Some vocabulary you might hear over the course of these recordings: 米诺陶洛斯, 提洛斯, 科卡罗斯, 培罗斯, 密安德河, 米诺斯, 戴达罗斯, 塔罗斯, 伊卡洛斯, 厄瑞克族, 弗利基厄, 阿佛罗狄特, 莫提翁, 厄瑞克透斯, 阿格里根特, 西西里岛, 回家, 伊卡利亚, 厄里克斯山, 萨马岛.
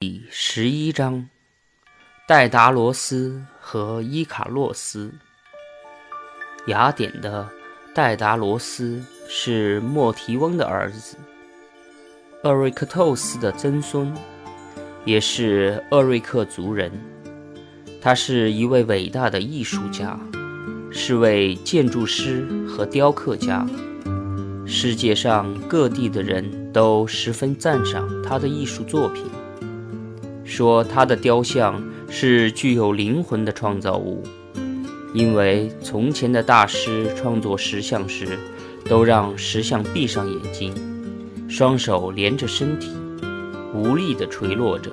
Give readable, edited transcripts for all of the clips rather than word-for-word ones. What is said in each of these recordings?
第11章，戴达罗斯和伊卡洛斯。雅典的戴达罗斯是莫提翁的儿子，厄瑞克透斯的曾孙，也是厄瑞克族人。他是一位伟大的艺术家，是位建筑师和雕刻家。世界上各地的人都十分赞赏他的艺术作品，说他的雕像是具有灵魂的创造物，因为从前的大师创作石像时，都让石像闭上眼睛，双手连着身体，无力地垂落着。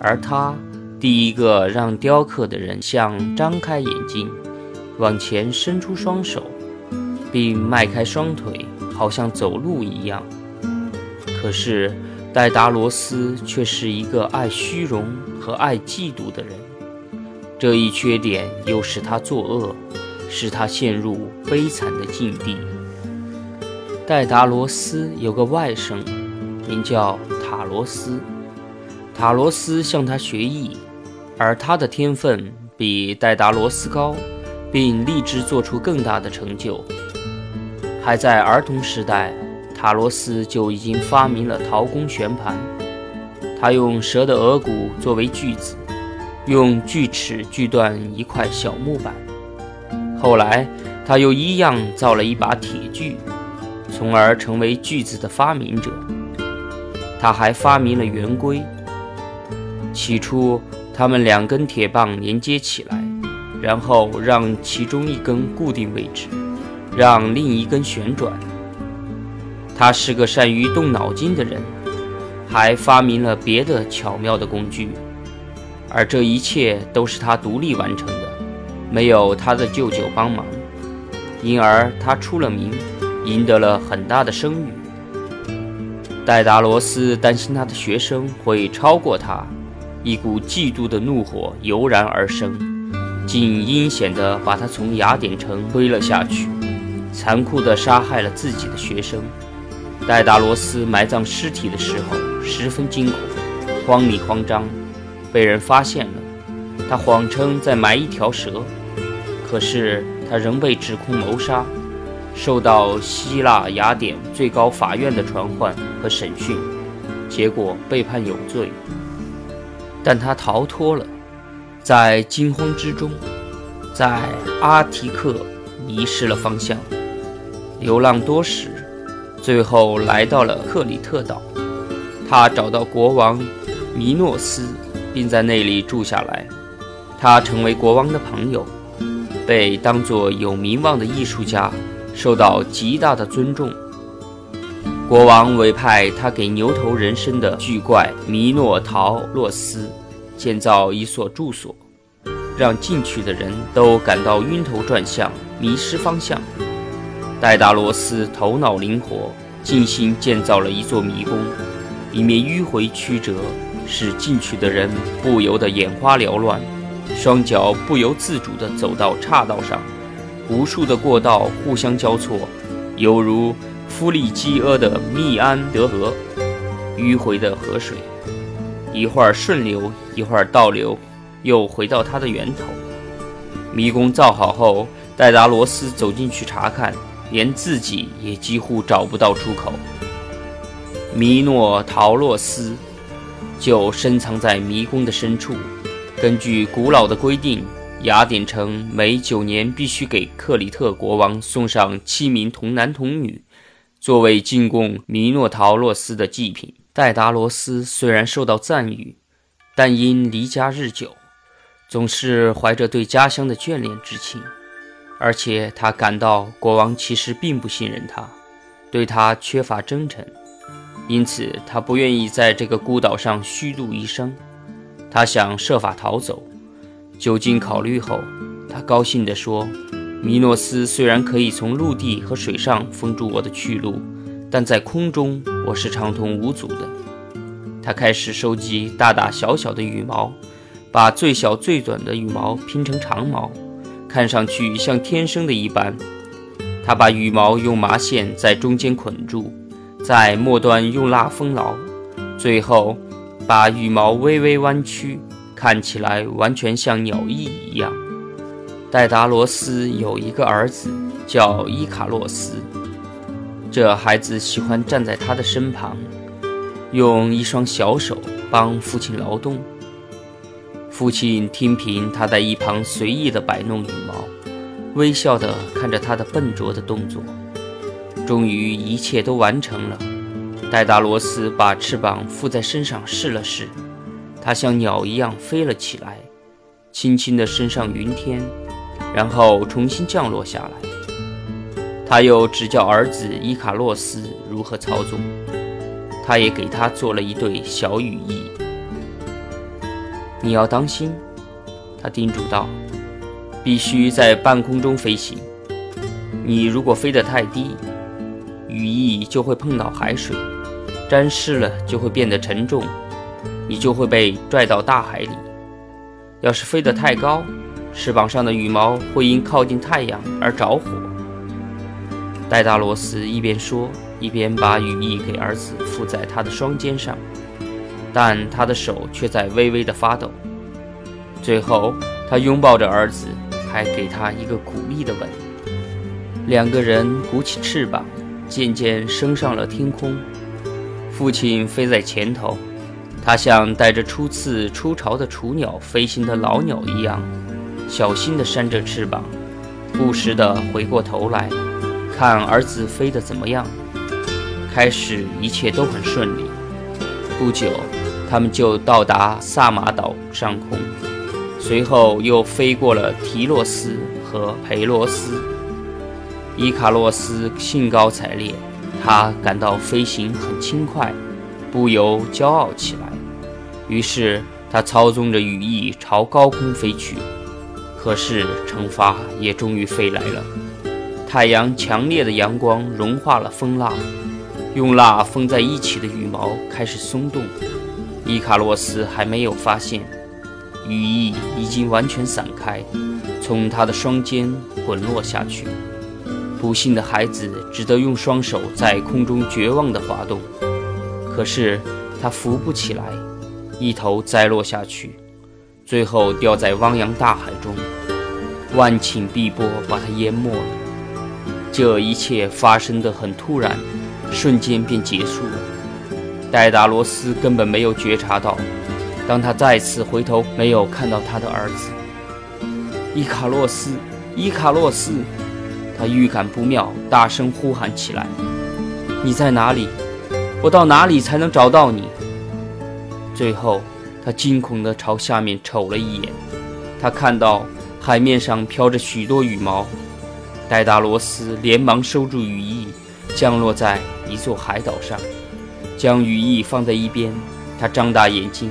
而他第一个让雕刻的人像张开眼睛，往前伸出双手，并迈开双腿，好像走路一样。可是戴达罗斯却是一个爱虚荣和爱嫉妒的人，这一缺点又使他作恶，使他陷入悲惨的境地。戴达罗斯有个外甥，名叫塔罗斯。塔罗斯向他学艺，而他的天分比戴达罗斯高，并立志做出更大的成就。还在儿童时代，塔罗斯就已经发明了陶工旋盘，他用蛇的额骨作为锯子，用锯齿锯断一块小木板。后来，他又一样造了一把铁锯，从而成为锯子的发明者。他还发明了圆规。起初，他们两根铁棒连接起来，然后让其中一根固定位置，让另一根旋转。他是个善于动脑筋的人，还发明了别的巧妙的工具，而这一切都是他独立完成的，没有他的舅舅帮忙，因而他出了名，赢得了很大的声誉。戴达罗斯担心他的学生会超过他，一股嫉妒的怒火油然而生，竟阴险地把他从雅典城推了下去，残酷地杀害了自己的学生。戴达罗斯埋葬尸体的时候十分惊恐，慌里慌张，被人发现了。他谎称在埋一条蛇，可是他仍被指控谋杀，受到希腊雅典最高法院的传唤和审讯，结果被判有罪。但他逃脱了，在惊慌之中，在阿提克迷失了方向，流浪多时，最后来到了克里特岛。他找到国王米诺斯，并在那里住下来。他成为国王的朋友，被当作有名望的艺术家，受到极大的尊重。国王委派他给牛头人身的巨怪米诺陶洛斯建造一所住所，让进去的人都感到晕头转向，迷失方向。戴达罗斯头脑灵活，精心建造了一座迷宫，里面迂回曲折，使进去的人不由得眼花缭乱，双脚不由自主地走到岔道上，无数的过道互相交错，犹如弗利基厄的密安德河，迂回的河水，一会儿顺流，一会儿倒流，又回到它的源头。迷宫造好后，戴达罗斯走进去查看，连自己也几乎找不到出口。米诺陶洛斯就深藏在迷宫的深处。根据古老的规定，雅典城每9年必须给克里特国王送上7名童男童女，作为进贡米诺陶洛斯的祭品。戴达罗斯虽然受到赞誉，但因离家日久，总是怀着对家乡的眷恋之情。而且他感到国王其实并不信任他，对他缺乏真诚，因此他不愿意在这个孤岛上虚度一生。他想设法逃走。久经考虑后，他高兴地说：米诺斯虽然可以从陆地和水上封住我的去路，但在空中我是畅通无阻的。他开始收集大大小小的羽毛，把最小最短的羽毛拼成长毛，看上去像天生的一般。他把羽毛用麻线在中间捆住，在末端用蜡封牢，最后把羽毛微微弯曲，看起来完全像鸟翼一样。戴达罗斯有一个儿子叫伊卡洛斯，这孩子喜欢站在他的身旁，用一双小手帮父亲劳动。父亲听凭他在一旁随意地摆弄羽毛，微笑地看着他的笨拙的动作。终于一切都完成了，戴达罗斯把翅膀附在身上试了试，它像鸟一样飞了起来，轻轻地升上云天，然后重新降落下来。他又指教儿子伊卡洛斯如何操纵，他也给他做了一对小羽翼。你要当心，他叮嘱道，必须在半空中飞行。你如果飞得太低，羽翼就会碰到海水，沾湿了就会变得沉重，你就会被拽到大海里。要是飞得太高，翅膀上的羽毛会因靠近太阳而着火。戴达罗斯一边说，一边把羽翼给儿子附在他的双肩上，但他的手却在微微地发抖。最后，他拥抱着儿子，还给他一个鼓励的吻。两个人鼓起翅膀，渐渐升上了天空。父亲飞在前头，他像带着初次出巢的雏鸟飞行的老鸟一样，小心地扇着翅膀，不时地回过头来看儿子飞得怎么样。开始一切都很顺利，不久他们就到达萨马岛上空，随后又飞过了提洛斯和培罗斯。伊卡洛斯兴高采烈，他感到飞行很轻快，不由骄傲起来。于是他操纵着羽翼朝高空飞去，可是惩罚也终于飞来了。太阳强烈的阳光融化了蜂蜡，用蜡封在一起的羽毛开始松动。伊卡洛斯还没有发现，羽翼已经完全散开，从他的双肩滚落下去。不幸的孩子只得用双手在空中绝望地滑动，可是他扶不起来，一头栽落下去，最后掉在汪洋大海中，万顷碧波把他淹没了。这一切发生得很突然，瞬间便结束了。戴达罗斯根本没有觉察到，当他再次回头，没有看到他的儿子。伊卡洛斯，伊卡洛斯！他预感不妙，大声呼喊起来，你在哪里？我到哪里才能找到你？最后他惊恐地朝下面瞅了一眼，他看到海面上飘着许多羽毛。戴达罗斯连忙收住羽翼，降落在一座海岛上，将羽翼放在一边。他张大眼睛，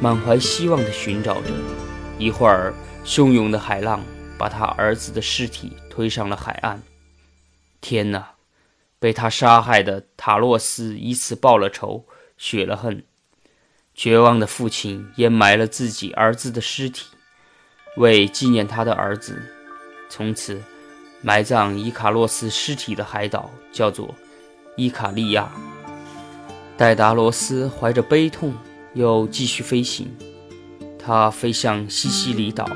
满怀希望地寻找着。一会儿，汹涌的海浪把他儿子的尸体推上了海岸。天哪！被他杀害的塔洛斯以此报了仇，雪了恨。绝望的父亲掩埋了自己儿子的尸体，为纪念他的儿子，从此埋葬伊卡洛斯尸体的海岛叫做伊卡利亚。戴达罗斯怀着悲痛又继续飞行，他飞向西西里岛。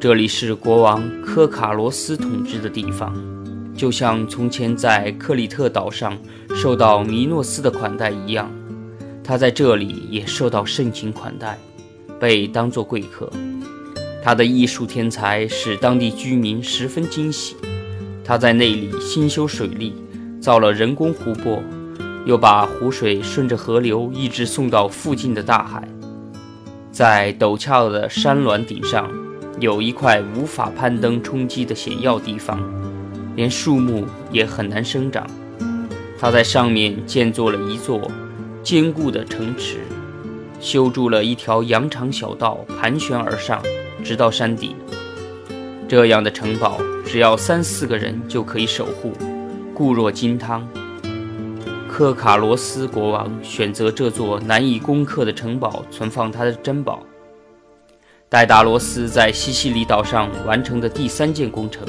这里是国王科卡罗斯统治的地方，就像从前在克里特岛上受到米诺斯的款待一样，他在这里也受到盛情款待，被当作贵客。他的艺术天才使当地居民十分惊喜，他在那里新修水利，造了人工湖泊，又把湖水顺着河流一直送到附近的大海。在陡峭的山峦顶上有一块无法攀登冲击的险要地方，连树木也很难生长。他在上面建作了一座坚固的城池，修筑了一条羊肠小道，盘旋而上，直到山顶。这样的城堡只要3-4个人就可以守护，固若金汤。科卡罗斯国王选择这座难以攻克的城堡存放他的珍宝。戴达罗斯在西西里岛上完成的第3件工程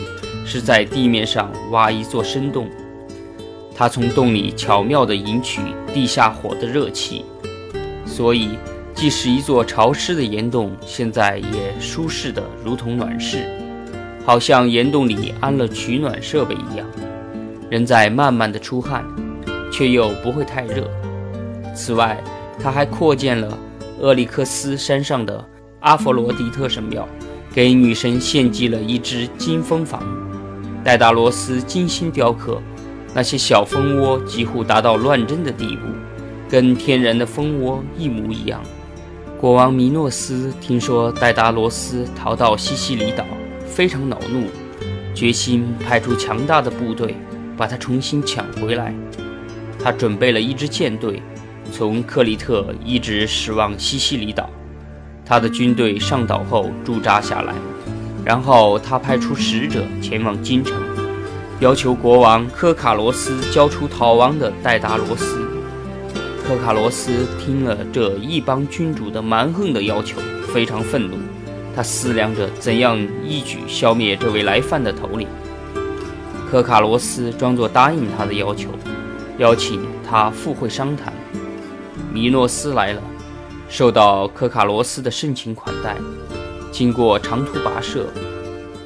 是在地面上挖一座深洞，他从洞里巧妙地引取地下火的热气，所以即使一座潮湿的岩洞，现在也舒适的如同暖室，好像岩洞里安了取暖设备一样。人在慢慢的出汗，却又不会太热。此外，他还扩建了厄里克斯山上的阿佛罗狄特神庙，给女神献祭了一只金蜂房，戴达罗斯精心雕刻，那些小蜂窝几乎达到乱真的地步，跟天然的蜂窝一模一样。国王米诺斯听说戴达罗斯逃到西西里岛，非常恼怒，决心派出强大的部队把他重新抢回来。他准备了一支舰队，从克里特一直驶往西西里岛。他的军队上岛后驻扎下来，然后他派出使者前往京城，要求国王科卡罗斯交出逃亡的戴达罗斯。科卡罗斯听了这一帮君主的蛮横的要求，非常愤怒。他思量着怎样一举消灭这位来犯的头领。科卡罗斯装作答应他的要求，邀请他赴会商谈。米诺斯来了，受到科卡罗斯的盛情款待。经过长途跋涉，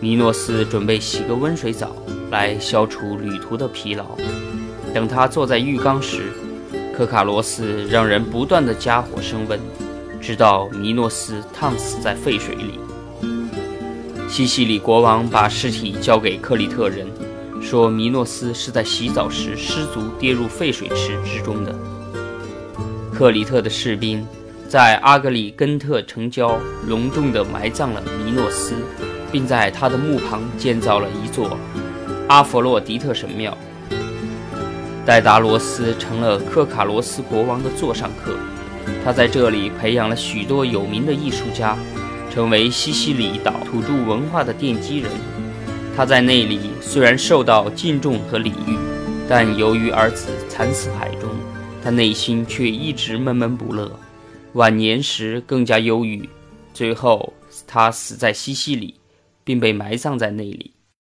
米诺斯准备洗个温水澡来消除旅途的疲劳。等他坐在浴缸时，科卡罗斯让人不断地加火升温，直到米诺斯烫死在沸水里。西西里国王把尸体交给克里特人，说米诺斯是在洗澡时失足跌入沸水池之中的。克里特的士兵在阿格里根特城郊隆重地埋葬了米诺斯，并在他的墓旁建造了一座阿佛洛狄特神庙。戴达罗斯成了科卡罗斯国王的座上客，他在这里培养了许多有名的艺术家，成为西西里岛土著文化的奠基人。他在那里虽然受到敬重和礼遇，但由于儿子惨死海中，他内心却一直闷闷不乐。晚年时更加忧郁，最后他死在西西里，并被埋葬在那里。